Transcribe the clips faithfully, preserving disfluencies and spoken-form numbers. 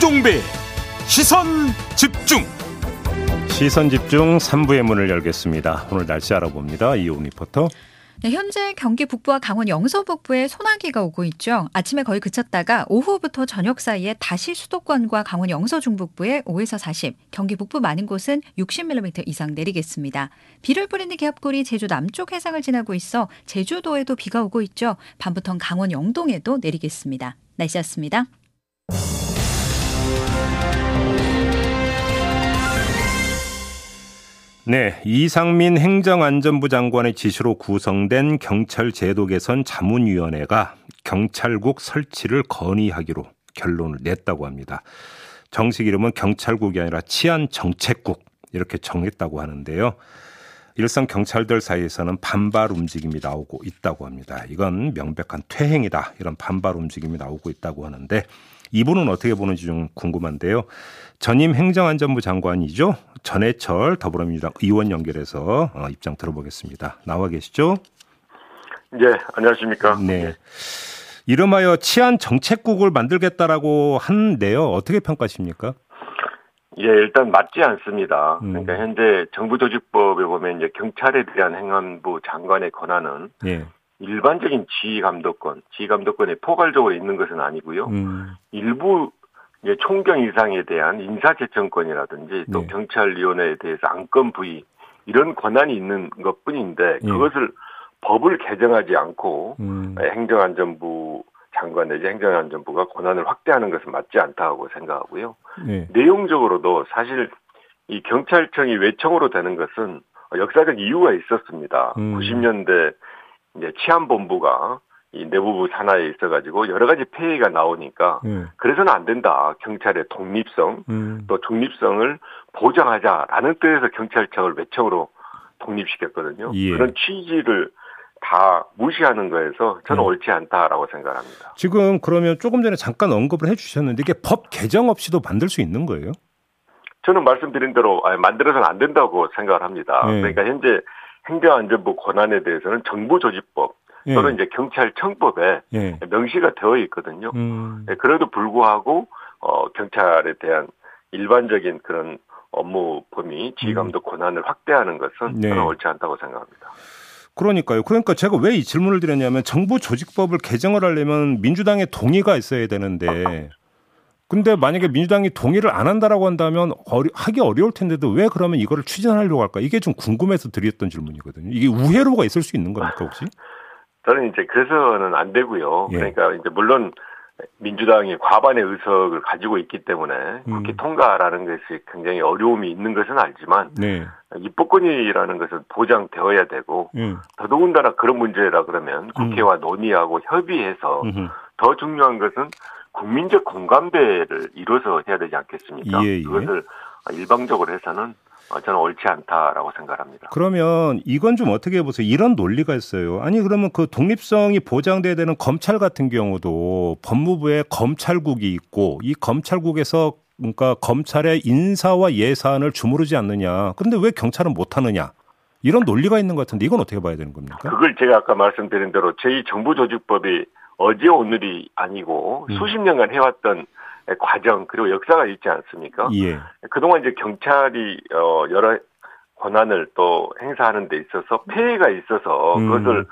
김종배 시선집중 시선집중 삼 부의 문을 열겠습니다. 오늘 날씨 알아봅니다. 이오미 포터. 네, 현재 경기 북부와 강원 영서 북부에 소나기가 오고 있죠. 아침에 거의 그쳤다가 오후부터 저녁 사이에 다시 수도권과 강원 영서 중북부에 오에서 사십, 경기 북부 많은 곳은 육십 밀리미터 이상 내리겠습니다. 비를 뿌리는 기압골이 제주 남쪽 해상을 지나고 있어 제주도에도 비가 오고 있죠. 밤부터는 강원 영동에도 내리겠습니다. 날씨였습니다. 네, 이상민 행정안전부 장관의 지시로 구성된 경찰 제도 개선 자문위원회가 경찰국 설치를 건의하기로 결론을 냈다고 합니다. 정식 이름은 경찰국이 아니라 치안정책국 이렇게 정했다고 하는데요. 일선 경찰들 사이에서는 반발 움직임이 나오고 있다고 합니다. 이건 명백한 퇴행이다. 이런 반발 움직임이 나오고 있다고 하는데 이분은 어떻게 보는지 좀 궁금한데요. 전임 행정안전부 장관이죠. 전해철 더불어민주당 의원 연결해서 입장 들어보겠습니다. 나와 계시죠? 네, 안녕하십니까. 네. 이름하여 치안정책국을 만들겠다라고 하는데요. 어떻게 평가하십니까? 예, 일단 맞지 않습니다. 그러니까 음. 현재 정부조직법에 보면 이제 경찰에 대한 행안부 장관의 권한은 예. 일반적인 지휘감독권, 지휘감독권에 포괄적으로 있는 것은 아니고요. 음. 일부 이제 총경 이상에 대한 인사제청권이라든지 또 네. 경찰위원회에 대해서 안건 부의 이런 권한이 있는 것뿐인데 그것을 네. 법을 개정하지 않고 음. 행정안전부 장관 내지 행정안전부가 권한을 확대하는 것은 맞지 않다고 생각하고요. 네. 내용적으로도 사실 이 경찰청이 외청으로 되는 것은 역사적 이유가 있었습니다. 음. 구십 년대 이제 치안본부가 이 내부부 산하에 있어가지고 여러 가지 폐해가 나오니까 네. 그래서는 안 된다. 경찰의 독립성 음. 또 중립성을 보장하자라는 뜻에서 경찰청을 외청으로 독립시켰거든요. 예. 그런 취지를 다 무시하는 거에서 저는 네. 옳지 않다라고 생각합니다. 지금 그러면 조금 전에 잠깐 언급을 해주셨는데 이게 법 개정 없이도 만들 수 있는 거예요? 저는 말씀드린 대로 아니, 만들어서는 안 된다고 생각을 합니다. 네. 그러니까 현재 행정안전부 권한에 대해서는 정부조직법 또는 예. 이제 경찰청법에 예. 명시가 되어 있거든요. 음. 그래도 불구하고 어, 경찰에 대한 일반적인 그런 업무 범위, 지휘감독 권한을 확대하는 것은 네. 저는 옳지 않다고 생각합니다. 그러니까요. 그러니까 제가 왜 이 질문을 드렸냐면 정부 조직법을 개정을 하려면 민주당의 동의가 있어야 되는데 근데 만약에 민주당이 동의를 안 한다라고 한다면 어려, 하기 어려울 텐데도 왜 그러면 이거를 추진하려고 할까? 이게 좀 궁금해서 드렸던 질문이거든요. 이게 우회로가 있을 수 있는 겁니까 혹시? 저는 이제 그래서는 안 되고요. 예. 그러니까 이제 물론 민주당이 과반의 의석을 가지고 있기 때문에 국회 음. 통과라는 것이 굉장히 어려움이 있는 것은 알지만 네. 입법권이라는 것은 보장되어야 되고 음. 더더군다나 그런 문제라 그러면 국회와 음. 논의하고 협의해서 음흠. 더 중요한 것은 국민적 공감대를 이뤄서 해야 되지 않겠습니까? 예, 예. 그것을 일방적으로 해서는 저는 옳지 않다라고 생각합니다. 그러면 이건 좀 어떻게 보세요? 이런 논리가 있어요. 아니 그러면 그 독립성이 보장돼야 되는 검찰 같은 경우도 법무부에 검찰국이 있고 이 검찰국에서 그러니까 검찰의 인사와 예산을 주무르지 않느냐. 그런데 왜 경찰은 못하느냐? 이런 논리가 있는 것 같은데 이건 어떻게 봐야 되는 겁니까? 그걸 제가 아까 말씀드린 대로 제이 정부조직법이 어제 오늘이 아니고 음. 수십 년간 해왔던 과정 그리고 역사가 있지 않습니까? 예. 그동안 이제 경찰이 여러 권한을 또 행사하는 데 있어서 폐해가 있어서 음. 그것을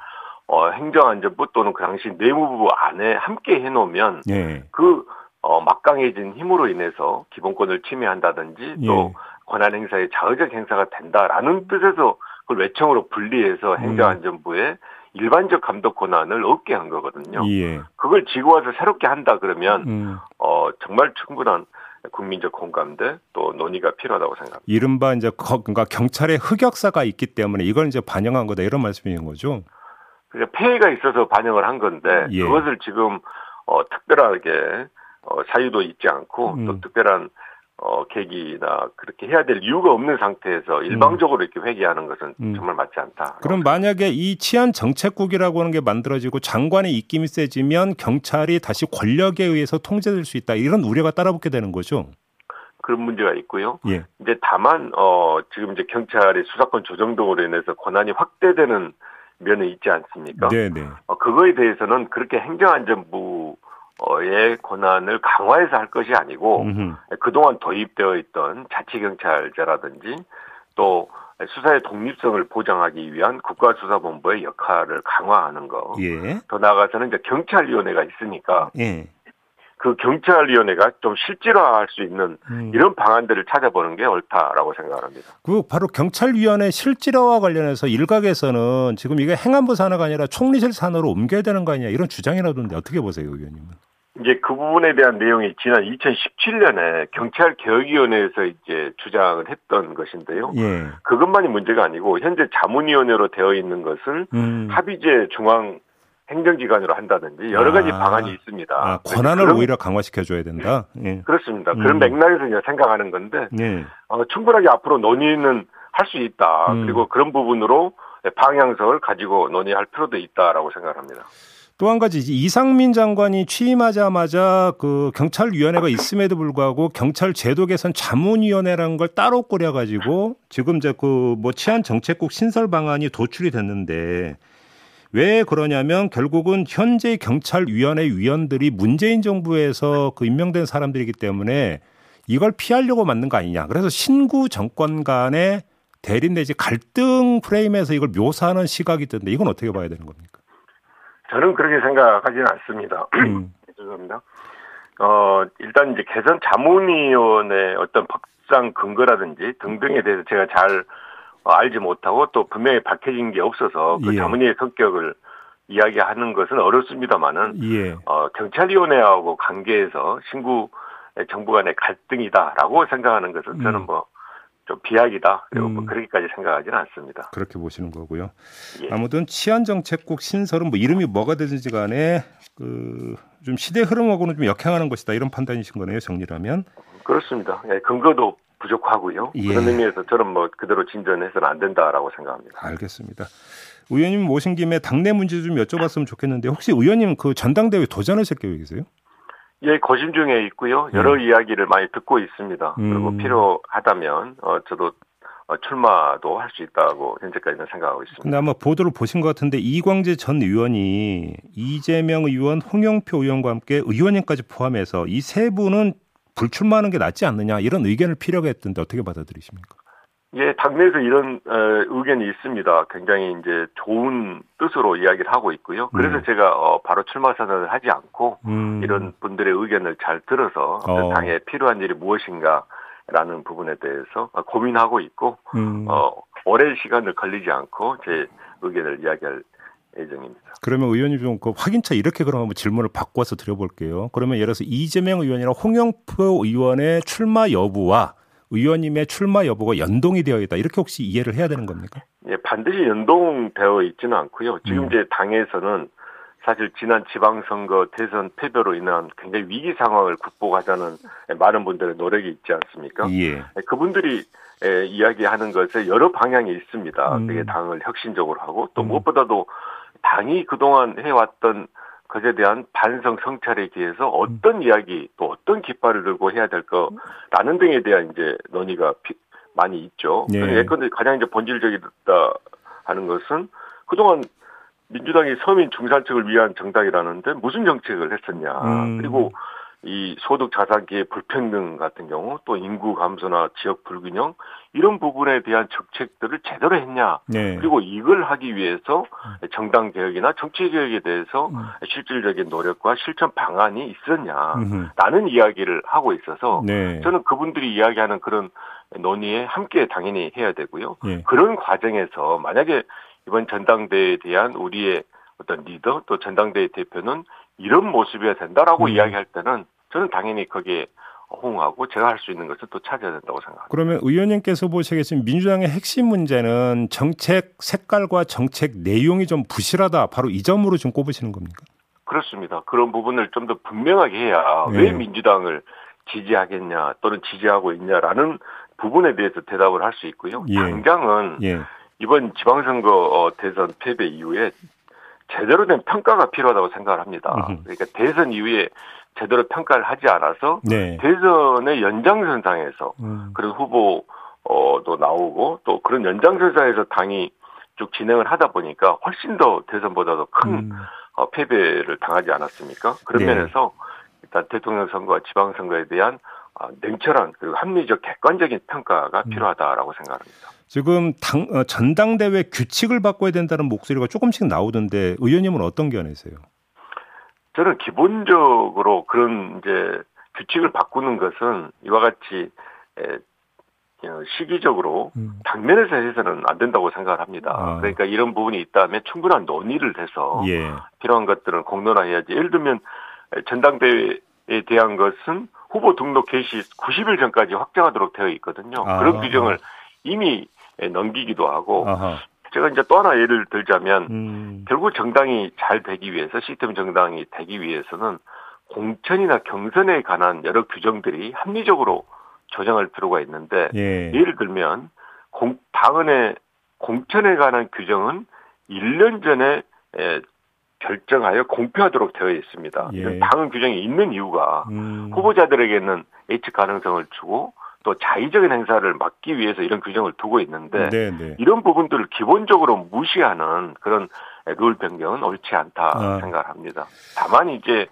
행정안전부 또는 그 당시 내무부 안에 함께 해놓으면 예. 그 막강해진 힘으로 인해서 기본권을 침해한다든지 또 예. 권한 행사의 자의적 행사가 된다라는 뜻에서 그걸 외청으로 분리해서 행정안전부에 음. 일반적 감독 권한을 얻게 한 거거든요. 예. 그걸 지고 와서 새롭게 한다 그러면 음. 어, 정말 충분한 국민적 공감대 또 논의가 필요하다고 생각합니다. 이른바 이제 그러니까 경찰의 흑역사가 있기 때문에 이걸 이제 반영한 거다 이런 말씀인 거죠. 폐해가 있어서 반영을 한 건데 예. 그것을 지금 어, 특별하게 어, 사유도 있지 않고 음. 또 특별한 어, 계기나 그렇게 해야 될 이유가 없는 상태에서 일방적으로 음. 이렇게 회귀하는 것은 음. 정말 맞지 않다. 그럼 만약에 이 치안정책국이라고 하는 게 만들어지고 장관의 입김이 세지면 경찰이 다시 권력에 의해서 통제될 수 있다. 이런 우려가 따라붙게 되는 거죠? 그런 문제가 있고요. 예. 이제 다만, 어, 지금 이제 경찰의 수사권 조정 등으로 인해서 권한이 확대되는 면은 있지 않습니까? 네네. 어, 그거에 대해서는 그렇게 행정안전부 의 권한을 강화해서 할 것이 아니고 음흠. 그동안 도입되어 있던 자치경찰제라든지 또 수사의 독립성을 보장하기 위한 국가수사본부의 역할을 강화하는 거. 예. 더 나아가서는 이제 경찰위원회가 있으니까 예. 그 경찰위원회가 좀 실질화할 수 있는 음. 이런 방안들을 찾아보는 게 옳다라고 생각합니다. 그 바로 경찰위원회 실질화와 관련해서 일각에서는 지금 이게 행안부 산하가 아니라 총리실 산하로 옮겨야 되는 거 아니냐 이런 주장이 나오던데 어떻게 보세요, 의원님은? 이제 그 부분에 대한 내용이 지난 이천십칠 년에 경찰개혁위원회에서 이제 주장을 했던 것인데요. 예. 그것만이 문제가 아니고 현재 자문위원회로 되어 있는 것을 음. 합의제 중앙 행정기관으로 한다든지 여러 가지 아, 방안이 있습니다. 아, 권한을 그런, 오히려 강화시켜줘야 된다. 예. 그렇습니다. 음. 그런 맥락에서 이제 생각하는 건데 예. 어, 충분하게 앞으로 논의는 할 수 있다. 음. 그리고 그런 부분으로 방향성을 가지고 논의할 필요도 있다라고 생각합니다. 또 한 가지 이상민 장관이 취임하자마자 그 경찰위원회가 있음에도 불구하고 경찰 제도 개선 자문위원회라는 걸 따로 꾸려가지고 지금 이제 그 뭐 치안정책국 신설 방안이 도출이 됐는데. 왜 그러냐면 결국은 현재 경찰위원회 위원들이 문재인 정부에서 그 임명된 사람들이기 때문에 이걸 피하려고 만든 거 아니냐. 그래서 신구 정권 간의 대립 내지 갈등 프레임에서 이걸 묘사하는 시각이 있던데 이건 어떻게 봐야 되는 겁니까? 저는 그렇게 생각하지는 않습니다. 음. 죄송합니다. 어, 일단 이제 개선 자문위원회 어떤 법상 근거라든지 등등에 대해서 제가 잘 알지 못하고 또 분명히 밝혀진 게 없어서 그 예. 자문위의 성격을 이야기하는 것은 어렵습니다만은 예. 어, 경찰위원회하고 관계에서 신구 정부 간의 갈등이다라고 생각하는 것은 음. 저는 뭐 좀 비약이다. 그리고 음. 뭐 그렇게까지 생각하지는 않습니다. 그렇게 보시는 거고요. 예. 아무튼 치안정책국 신설은 뭐 이름이 뭐가 되든지 간에 그 좀 시대 흐름하고는 좀 역행하는 것이다. 이런 판단이신 거네요. 정리라면. 그렇습니다. 예, 근거도 부족하고요. 예. 그런 의미에서 저는 뭐 그대로 진전해서는 안 된다라고 생각합니다. 알겠습니다. 의원님 오신 김에 당내 문제 좀 여쭤봤으면 좋겠는데 혹시 의원님 그 전당대회 도전하실 계획이세요? 예, 고심 중에 있고요. 여러 음. 이야기를 많이 듣고 있습니다. 음. 그리고 필요하다면 어, 저도 출마도 할 수 있다고 현재까지는 생각하고 있습니다. 근데 아마 보도를 보신 것 같은데 이광재 전 의원이 이재명 의원, 홍영표 의원과 함께 의원님까지 포함해서 이 세 분은 불출마하는 게 낫지 않느냐 이런 의견을 피력했던데 어떻게 받아들이십니까? 예, 당내에서 이런 어, 의견이 있습니다. 굉장히 이제 좋은 뜻으로 이야기를 하고 있고요. 그래서 음. 제가 어, 바로 출마 선언을 하지 않고 음. 이런 분들의 의견을 잘 들어서 어. 당에 필요한 일이 무엇인가라는 부분에 대해서 고민하고 있고 음. 어, 오랜 시간을 걸리지 않고 제 의견을 이야기할 예정입니다. 그러면 의원님 좀 그 확인차 이렇게 그럼 한번 질문을 바꿔서 드려볼게요. 그러면 예를 들어서 이재명 의원이랑 홍영표 의원의 출마 여부와 의원님의 출마 여부가 연동이 되어 있다. 이렇게 혹시 이해를 해야 되는 겁니까? 예, 반드시 연동되어 있지는 않고요. 지금 음. 이제 당에서는 사실 지난 지방선거 대선 패배로 인한 굉장히 위기 상황을 극복하자는 많은 분들의 노력이 있지 않습니까? 예. 그분들이 이야기하는 것에 여러 방향이 있습니다. 음. 그게 당을 혁신적으로 하고 또 음. 무엇보다도 당이 그동안 해왔던 것에 대한 반성 성찰에 기해서 어떤 음. 이야기 또 어떤 깃발을 들고 해야 될 거라는 등에 대한 이제 논의가 피, 많이 있죠. 예. 예컨대 가장 이제 본질적이다 하는 것은 그동안 민주당이 서민 중산층을 위한 정당이라는데 무슨 정책을 했었냐. 음. 그리고 이 소득 자산기의 불평등 같은 경우 또 인구 감소나 지역 불균형 이런 부분에 대한 정책들을 제대로 했냐. 네. 그리고 이걸 하기 위해서 정당 개혁이나 정치 개혁에 대해서 음. 실질적인 노력과 실천 방안이 있었냐. 음흠. 라는 이야기를 하고 있어서 네. 저는 그분들이 이야기하는 그런 논의에 함께 당연히 해야 되고요. 네. 그런 과정에서 만약에 이번 전당대회에 대한 우리의 어떤 리더 또 전당대회 대표는 이런 모습이어야 된다라고 음. 이야기할 때는 저는 당연히 거기에 호응하고 제가 할 수 있는 것을 또 찾아야 된다고 생각합니다. 그러면 의원님께서 보시겠지만 민주당의 핵심 문제는 정책 색깔과 정책 내용이 좀 부실하다. 바로 이 점으로 좀 꼽으시는 겁니까? 그렇습니다. 그런 부분을 좀 더 분명하게 해야 네. 왜 민주당을 지지하겠냐 또는 지지하고 있냐라는 부분에 대해서 대답을 할 수 있고요. 예. 당장은 예. 이번 지방선거 대선 패배 이후에 제대로 된 평가가 필요하다고 생각을 합니다. 그러니까 대선 이후에 제대로 평가를 하지 않아서 네. 대선의 연장선상에서 음. 그런 후보도 나오고 또 그런 연장선상에서 당이 쭉 진행을 하다 보니까 훨씬 더 대선보다도 큰 음. 패배를 당하지 않았습니까? 그런 네. 면에서 대통령 선거와 지방선거에 대한 냉철한 그리고 합리적 객관적인 평가가 필요하다라고 생각합니다. 지금 당, 전당대회 규칙을 바꿔야 된다는 목소리가 조금씩 나오던데 의원님은 어떤 견해세요? 저는 기본적으로 그런 이제 규칙을 바꾸는 것은 이와 같이 시기적으로 당면에서 해서는 안 된다고 생각을 합니다. 아. 그러니까 이런 부분이 있다면 충분한 논의를 해서 예. 필요한 것들을 공론화해야지. 예를 들면 전당대회에 대한 것은 후보 등록 개시 구십 일 전까지 확정하도록 되어 있거든요. 아. 그런 규정을 이미 넘기기도 하고 아하. 제가 이제 또 하나 예를 들자면 음. 결국 정당이 잘 되기 위해서 시스템 정당이 되기 위해서는 공천이나 경선에 관한 여러 규정들이 합리적으로 조정할 필요가 있는데 예. 예를 들면 공, 당헌의 공천에 관한 규정은 일 년 전에 에, 결정하여 공표하도록 되어 있습니다. 예. 당헌 규정이 있는 이유가 음. 후보자들에게는 예측 가능성을 주고 또 자의적인 행사를 막기 위해서 이런 규정을 두고 있는데 네네. 이런 부분들을 기본적으로 무시하는 그런 룰 변경은 옳지 않다 아. 생각을 합니다. 다만 이제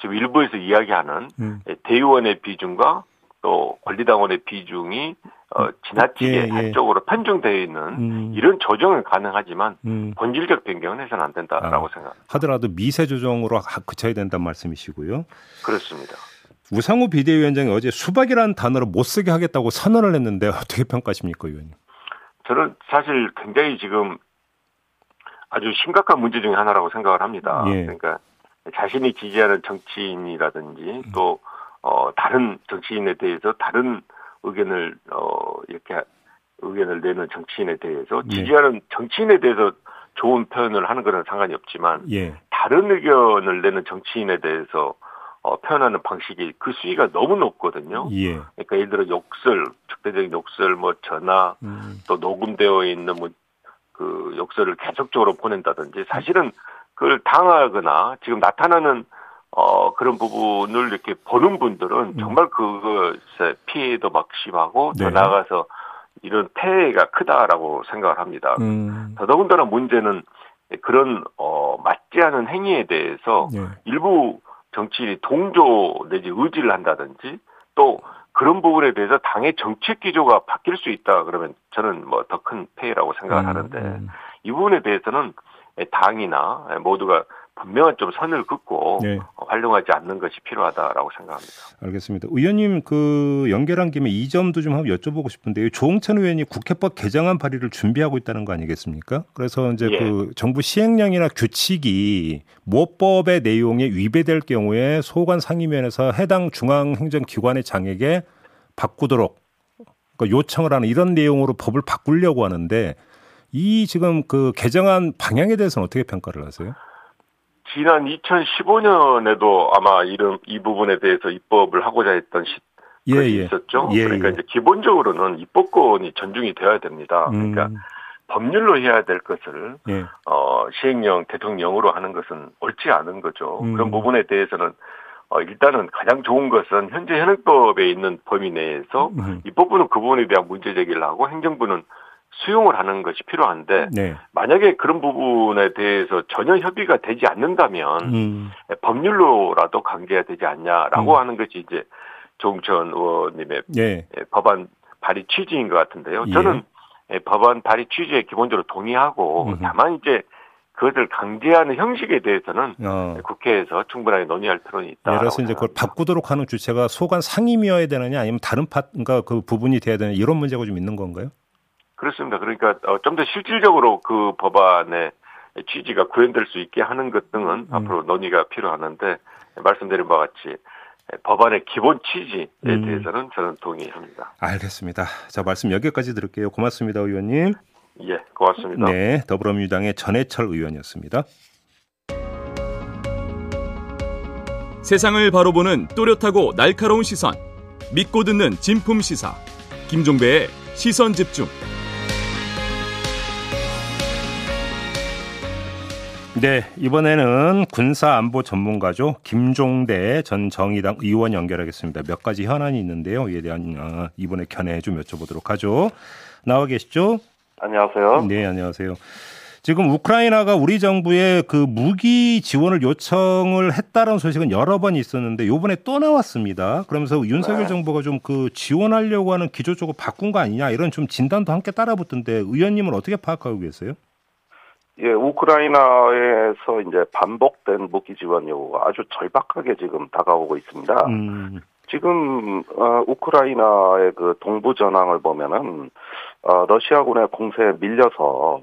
지금 일부에서 이야기하는 음. 대의원의 비중과 또 권리당원의 비중이 어, 지나치게 예, 예. 한쪽으로 편중되어 있는 음. 이런 조정은 가능하지만 음. 본질적 변경은 해서는 안 된다라고 아, 생각합니다. 하더라도 미세 조정으로 그쳐야 된다는 말씀이시고요. 그렇습니다. 우상호 비대위원장이 어제 수박이라는 단어를 못 쓰게 하겠다고 선언을 했는데 어떻게 평가하십니까, 의원님? 저는 사실 굉장히 지금 아주 심각한 문제 중에 하나라고 생각을 합니다. 예. 그러니까 자신이 지지하는 정치인이라든지 또 음. 어, 다른 정치인에 대해서 다른 의견을, 어, 이렇게 의견을 내는 정치인에 대해서 예. 지지하는 정치인에 대해서 좋은 표현을 하는 거는 상관이 없지만, 예. 다른 의견을 내는 정치인에 대해서 어, 표현하는 방식이 그 수위가 너무 높거든요. 예. 그러니까 예를 들어 욕설, 적대적인 욕설, 뭐 전화, 음. 또 녹음되어 있는 뭐 그 욕설을 계속적으로 보낸다든지 사실은 그걸 당하거나 지금 나타나는 어, 그런 부분을 이렇게 보는 분들은 정말 그것에 피해도 막심하고 네. 더 나아가서 이런 폐해가 크다라고 생각을 합니다. 음. 더더군다나 문제는 그런, 어, 맞지 않은 행위에 대해서 네. 일부 정치인이 동조 내지 의지를 한다든지 또 그런 부분에 대해서 당의 정책 기조가 바뀔 수 있다 그러면 저는 뭐 더 큰 폐해라고 생각을 음. 하는데 이 부분에 대해서는 당이나 모두가 분명한 좀 선을 긋고 네. 활용하지 않는 것이 필요하다라고 생각합니다. 알겠습니다. 의원님 그 연결한 김에 이 점도 좀 한번 여쭤보고 싶은데요. 조응천 의원이 국회법 개정안 발의를 준비하고 있다는 거 아니겠습니까? 그래서 이제 예. 그 정부 시행령이나 규칙이 모법의 내용에 위배될 경우에 소관 상임위원회에서 해당 중앙행정기관의 장에게 바꾸도록 그러니까 요청을 하는 이런 내용으로 법을 바꾸려고 하는데 이 지금 그 개정안 방향에 대해서는 어떻게 평가를 하세요? 지난 이천십오 년에도 아마 이런 이 부분에 대해서 입법을 하고자 했던 시, 예, 것이 예. 있었죠. 예, 그러니까 예. 이제 기본적으로는 입법권이 전중이 되어야 됩니다. 음. 그러니까 법률로 해야 될 것을 예. 어, 시행령, 대통령으로 하는 것은 옳지 않은 거죠. 음. 그런 부분에 대해서는 어, 일단은 가장 좋은 것은 현재 현행법에 있는 범위 내에서 음. 입법부는 그 부분에 대한 문제 제기를 하고 행정부는 수용을 하는 것이 필요한데 네. 만약에 그런 부분에 대해서 전혀 협의가 되지 않는다면 음. 법률로라도 강제해야 되지 않냐라고 음. 하는 것이 이제 조응천 의원님의 예. 법안 발의 취지인 것 같은데요. 예. 저는 법안 발의 취지에 기본적으로 동의하고 음. 다만 이제 그것을 강제하는 형식에 대해서는 어. 국회에서 충분하게 논의할 필요는 있다. 그래서 이제 그걸 바꾸도록 하는 주체가 소관 상임위여야 되느냐 아니면 다른 파, 그러니까 그 부분이 돼야 되느냐 이런 문제가 좀 있는 건가요? 그렇습니다. 그러니까 좀 더 실질적으로 그 법안의 취지가 구현될 수 있게 하는 것 등은 음. 앞으로 논의가 필요하는데 말씀드린 바와 같이 법안의 기본 취지에 음. 대해서는 저는 동의합니다. 알겠습니다. 자, 말씀 여기까지 들을게요. 고맙습니다, 의원님. 예, 고맙습니다. 네, 더불어민주당의 전해철 의원이었습니다. 세상을 바로 보는 또렷하고 날카로운 시선. 믿고 듣는 진품 시사. 김종배의 시선 집중. 네, 이번에는 군사안보 전문가죠. 김종대 전 정의당 의원 연결하겠습니다. 몇 가지 현안이 있는데요. 이에 대한 이번에 견해 좀 여쭤보도록 하죠. 나와 계시죠? 안녕하세요. 네, 안녕하세요. 지금 우크라이나가 우리 정부에 그 무기 지원을 요청을 했다는 소식은 여러 번 있었는데 요번에 또 나왔습니다. 그러면서 윤석열 네. 정부가 좀 그 지원하려고 하는 기조 쪽을 바꾼 거 아니냐 이런 좀 진단도 함께 따라붙던데 의원님은 어떻게 파악하고 계세요? 예, 우크라이나에서 이제 반복된 무기 지원 요구가 아주 절박하게 지금 다가오고 있습니다. 음. 지금 어, 우크라이나의 그 동부 전황을 보면은 어, 러시아군의 공세에 밀려서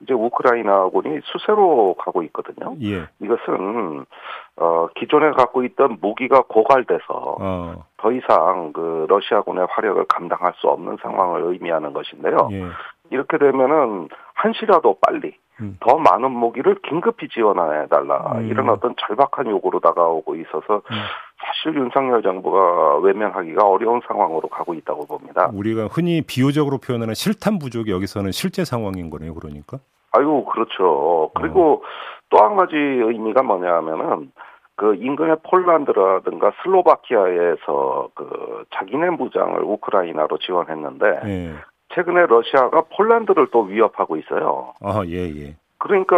이제 우크라이나군이 수세로 가고 있거든요. 예. 이것은 어, 기존에 갖고 있던 무기가 고갈돼서 어. 더 이상 그 러시아군의 화력을 감당할 수 없는 상황을 의미하는 것인데요. 예. 이렇게 되면은 한시라도 빨리 음. 더 많은 무기를 긴급히 지원해달라 음. 이런 어떤 절박한 요구로 다가오고 있어서 음. 사실 윤석열 정부가 외면하기가 어려운 상황으로 가고 있다고 봅니다. 우리가 흔히 비유적으로 표현하는 실탄 부족이 여기서는 실제 상황인 거네요. 그러니까. 아유 그렇죠. 그리고 어. 또 한 가지 의미가 뭐냐면은 그 인근의 폴란드라든가 슬로바키아에서 그 자기네 무장을 우크라이나로 지원했는데. 예. 최근에 러시아가 폴란드를 또 위협하고 있어요. 아, 예, 예. 그러니까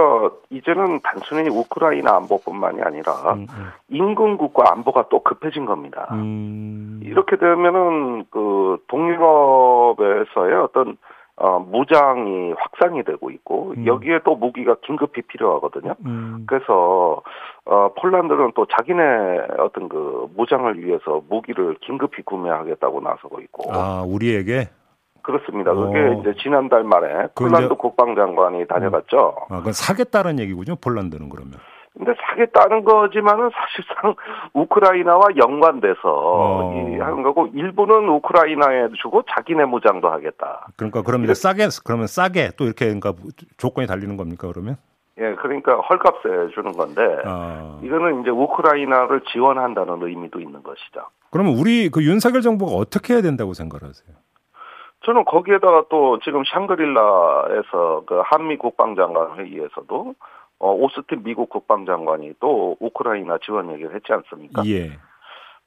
이제는 단순히 우크라이나 안보뿐만이 아니라 음, 음. 인근국과 안보가 또 급해진 겁니다. 음. 이렇게 되면은 그 동유럽에서의 어떤 어, 무장이 확산이 되고 있고 음. 여기에 또 무기가 긴급히 필요하거든요. 음. 그래서 어, 폴란드는 또 자기네 어떤 그 무장을 위해서 무기를 긴급히 구매하겠다고 나서고 있고. 아, 우리에게? 그렇습니다. 그게 어. 이제 지난달 말에 폴란드 이제... 국방장관이 다녀갔죠. 아, 그건 사겠다는 얘기군요. 폴란드는 그러면. 근데 사겠다는 거지만은 사실상 우크라이나와 연관돼서 어. 이 하는 거고 일부는 우크라이나에 주고 자기네 무장도 하겠다. 그러니까 그러면 이제 싸게 그러면 싸게 또 이렇게 그러니까 조건이 달리는 겁니까 그러면? 예, 그러니까 헐값에 주는 건데 아. 이거는 이제 우크라이나를 지원한다는 의미도 있는 것이죠. 그러면 우리 그 윤석열 정부가 어떻게 해야 된다고 생각하세요? 저는 거기에다가 또 지금 샹그릴라에서 그 한미 국방장관 회의에서도 어, 오스틴 미국 국방장관이 또 우크라이나 지원 얘기를 했지 않습니까? 예.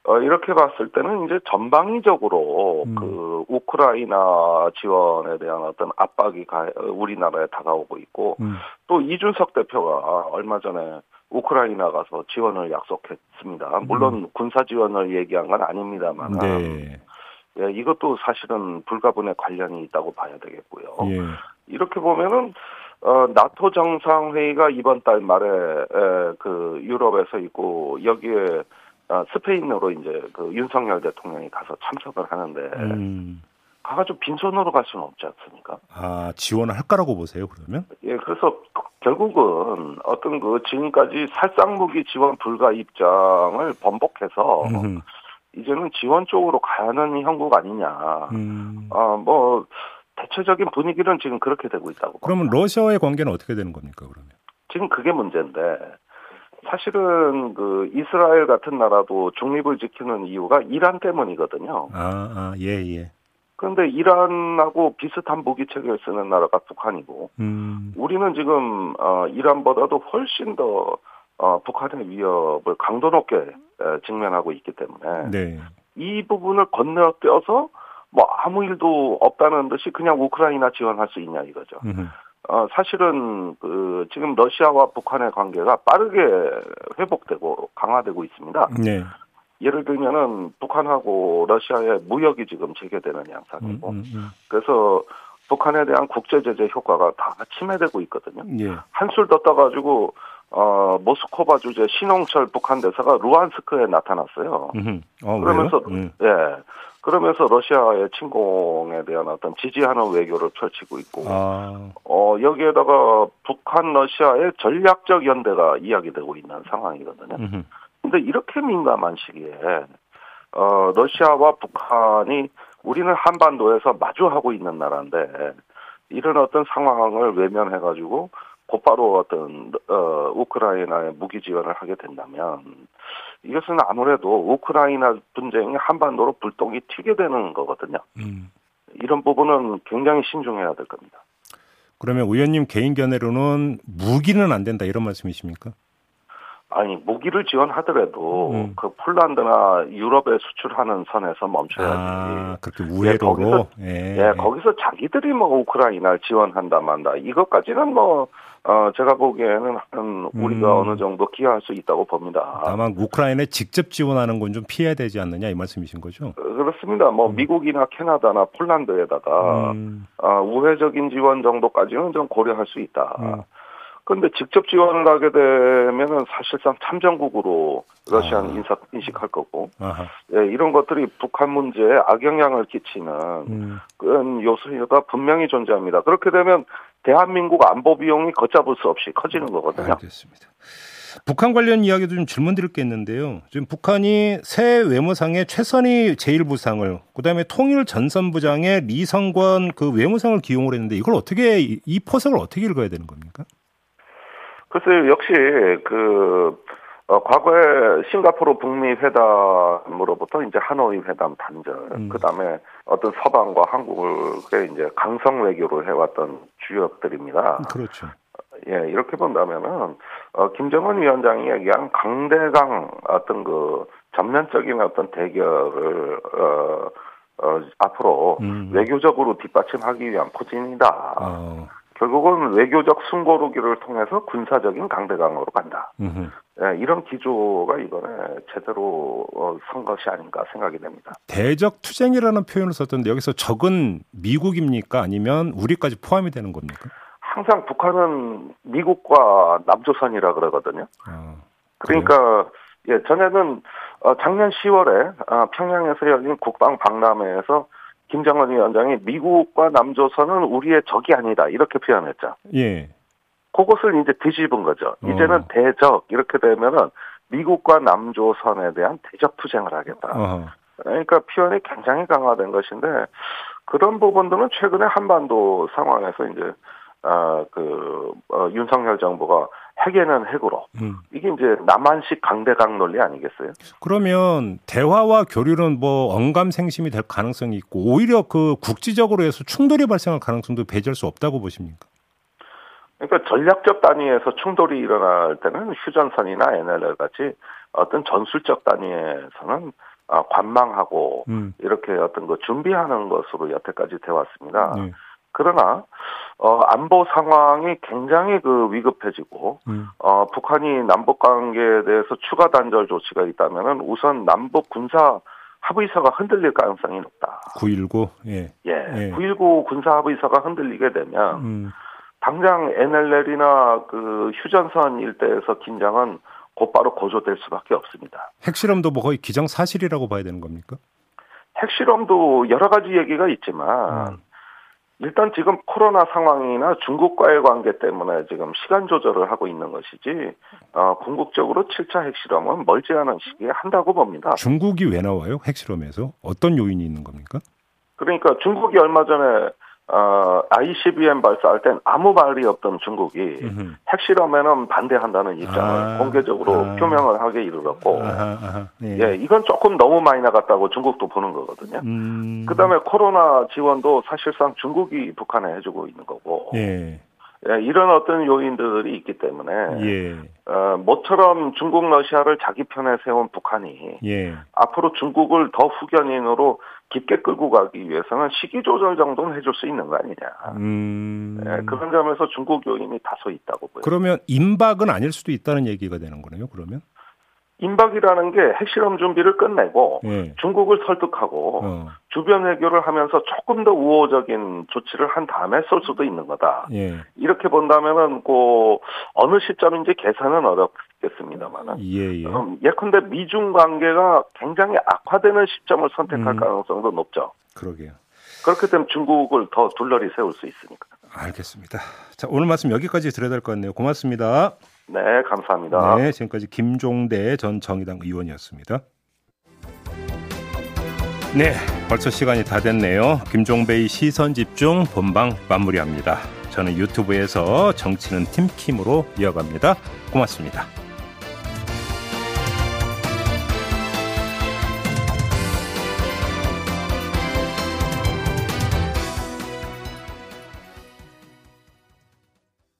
어, 이렇게 봤을 때는 이제 전방위적으로 음. 그 우크라이나 지원에 대한 어떤 압박이 가, 우리나라에 다가오고 있고 음. 또 이준석 대표가 얼마 전에 우크라이나 가서 지원을 약속했습니다. 물론 음. 군사 지원을 얘기한 건 아닙니다만. 네. 예, 이것도 사실은 불가분의 관련이 있다고 봐야 되겠고요. 예. 이렇게 보면은 어, 나토 정상회의가 이번 달 말에 에, 그 유럽에서 있고 여기에 어, 스페인으로 이제 그 윤석열 대통령이 가서 참석을 하는데 음. 가가지고 빈손으로 갈 수는 없지 않습니까? 아, 지원을 할까라고 보세요, 그러면? 예, 그래서 결국은 어떤 그 지금까지 살상무기 지원 불가 입장을 번복해서. 음흠. 이제는 지원 쪽으로 가는 형국 아니냐. 음. 아, 뭐 대체적인 분위기는 지금 그렇게 되고 있다고. 그러면 봐요. 러시아와의 관계는 어떻게 되는 겁니까, 그러면? 지금 그게 문제인데 사실은 그 이스라엘 같은 나라도 중립을 지키는 이유가 이란 때문이거든요. 아, 아, 예, 예. 그런데 이란하고 비슷한 무기 체계를 쓰는 나라가 북한이고, 음. 우리는 지금 어, 이란보다도 훨씬 더 어, 북한의 위협을 강도 높게 직면하고 있기 때문에 네. 이 부분을 건너뛰어서 뭐 아무 일도 없다는 듯이 그냥 우크라이나 지원할 수 있냐 이거죠. 음. 어, 사실은 그 지금 러시아와 북한의 관계가 빠르게 회복되고 강화되고 있습니다. 네. 예를 들면은 북한하고 러시아의 무역이 지금 재개되는 양상이고 음, 음, 음. 그래서 북한에 대한 국제 제재 효과가 다 침해되고 있거든요. 예. 한술 더 떠가지고 어, 모스코바 주재 신홍철 북한 대사가 루안스크에 나타났어요. 어, 그러면서, 음. 예. 그러면서 러시아의 침공에 대한 어떤 지지하는 외교를 펼치고 있고, 아. 어, 여기에다가 북한, 러시아의 전략적 연대가 이야기되고 있는 상황이거든요. 음흠. 근데 이렇게 민감한 시기에, 어, 러시아와 북한이 우리는 한반도에서 마주하고 있는 나라인데, 이런 어떤 상황을 외면해가지고, 곧바로 어떤 어, 우크라이나에 무기 지원을 하게 된다면 이것은 아무래도 우크라이나 분쟁이 한반도로 불똥이 튀게 되는 거거든요. 음. 이런 부분은 굉장히 신중해야 될 겁니다. 그러면 의원님 개인 견해로는 무기는 안 된다 이런 말씀이십니까? 아니, 무기를 지원하더라도 음. 그 폴란드나 유럽에 수출하는 선에서 멈춰야지. 아, 그렇게 우회로. 예, 거기서, 예. 예, 거기서 자기들이 뭐 우크라이나를 지원한다 만다. 이것까지는 뭐 어, 제가 보기에는 한 우리가 음. 어느 정도 기여할 수 있다고 봅니다. 다만 우크라이나에 직접 지원하는 건 좀 피해야 되지 않느냐 이 말씀이신 거죠? 그렇습니다. 뭐 음. 미국이나 캐나다나 폴란드에다가 음. 어, 우회적인 지원 정도까지는 좀 고려할 수 있다. 음. 근데 직접 지원을 하게 되면은 사실상 참전국으로 러시아는 아. 인사, 인식할 거고, 예, 이런 것들이 북한 문제에 악영향을 끼치는 음. 그런 요소가 분명히 존재합니다. 그렇게 되면 대한민국 안보 비용이 걷잡을 수 없이 커지는 거거든요. 알겠습니다. 북한 관련 이야기도 좀 질문드릴 게 있는데요. 지금 북한이 새 외무상의 최선희 제일 부상을, 그다음에 통일 전선부장의 리성관 그 외무상을 기용을 했는데 이걸 어떻게 이 포석을 어떻게 읽어야 되는 겁니까? 글쎄요, 역시, 그, 어, 과거에 싱가포르 북미 회담으로부터 이제 하노이 회담 단절, 음. 그 다음에 어떤 서방과 한국의 이제 강성 외교를 해왔던 주역들입니다. 그렇죠. 예, 이렇게 본다면은, 어, 김정은 위원장이 얘기한 강대강 어떤 그 전면적인 어떤 대결을, 어, 어, 앞으로 음. 외교적으로 뒷받침하기 위한 포진이다. 어. 결국은 외교적 숨고르기를 통해서 군사적인 강대강으로 간다. 예, 이런 기조가 이번에 제대로 선 것이 아닌가 생각이 됩니다. 대적 투쟁이라는 표현을 썼던데 여기서 적은 미국입니까? 아니면 우리까지 포함이 되는 겁니까? 항상 북한은 미국과 남조선이라 그러거든요. 아, 그러니까 예, 전에는 작년 시월에 평양에서 열린 국방 박람회에서 김정은 위원장이 미국과 남조선은 우리의 적이 아니다 이렇게 표현했죠. 예. 그것을 이제 뒤집은 거죠. 어. 이제는 대적 이렇게 되면은 미국과 남조선에 대한 대적 투쟁을 하겠다. 어. 그러니까 표현이 굉장히 강화된 것인데 그런 부분들은 최근에 한반도 상황에서 이제 아, 그 어, 윤석열 정부가 핵에는 핵으로 음. 이게 이제 남한식 강대강 논리 아니겠어요? 그러면 대화와 교류는 뭐 언감생심이 될 가능성이 있고 오히려 그 국지적으로 해서 충돌이 발생할 가능성도 배제할 수 없다고 보십니까? 그러니까 전략적 단위에서 충돌이 일어날 때는 휴전선이나 엔엘엘 같이 어떤 전술적 단위에서는 관망하고 음. 이렇게 어떤 거 준비하는 것으로 여태까지 돼 왔습니다. 네. 그러나 어, 안보 상황이 굉장히 그 위급해지고 음. 어, 북한이 남북 관계에 대해서 추가 단절 조치가 있다면은 우선 남북 군사 합의서가 흔들릴 가능성이 높다. 구일구 예. 예. 예. 구일구 군사 합의서가 흔들리게 되면 음. 당장 엔엘엘이나 그 휴전선 일대에서 긴장은 곧바로 고조될 수밖에 없습니다. 핵실험도 뭐 거의 기정사실이라고 봐야 되는 겁니까? 핵실험도 여러 가지 얘기가 있지만 음. 일단 지금 코로나 상황이나 중국과의 관계 때문에 지금 시간 조절을 하고 있는 것이지 어, 궁극적으로 칠 차 핵실험은 멀지 않은 시기에 한다고 봅니다. 중국이 왜 나와요? 핵실험에서? 어떤 요인이 있는 겁니까? 그러니까 중국이 얼마 전에 어, 아이씨비엠 발사할 땐 아무 말이 없던 중국이 음흠. 핵실험에는 반대한다는 입장을 아, 공개적으로 아, 표명을 하게 이르렀고 아하, 아하, 예. 예, 이건 조금 너무 많이 나갔다고 중국도 보는 거거든요. 음, 그다음에 코로나 지원도 사실상 중국이 북한에 해주고 있는 거고 예. 예, 이런 어떤 요인들이 있기 때문에 예. 어, 모처럼 중국 러시아를 자기 편에 세운 북한이 예. 앞으로 중국을 더 후견인으로 깊게 끌고 가기 위해서는 시기 조절 정도는 해줄 수 있는 거 아니냐. 음... 네, 그런 점에서 중국 요인이 다소 있다고 보여요. 그러면 임박은 아닐 수도 있다는 얘기가 되는 거네요. 그러면 임박이라는 게 핵실험 준비를 끝내고 네. 중국을 설득하고 어. 주변 외교를 하면서 조금 더 우호적인 조치를 한 다음에 쏠 수도 있는 거다. 네. 이렇게 본다면은 그 어느 시점인지 계산은 어렵겠습니다만은 예, 예. 음, 예컨대 미중 관계가 굉장히 악화되는 시점을 선택할 음. 가능성도 높죠. 그러게요. 그렇게 되면 중국을 더 둘러리 세울 수 있으니까. 알겠습니다. 자, 오늘 말씀 여기까지 드려야 될 것 같네요. 고맙습니다. 네, 감사합니다. 네, 지금까지 김종대 전 정의당 의원이었습니다. 네, 벌써 시간이 다 됐네요. 김종배의 시선집중 본방 마무리합니다. 저는 유튜브에서 정치는 팀킴으로 이어갑니다. 고맙습니다.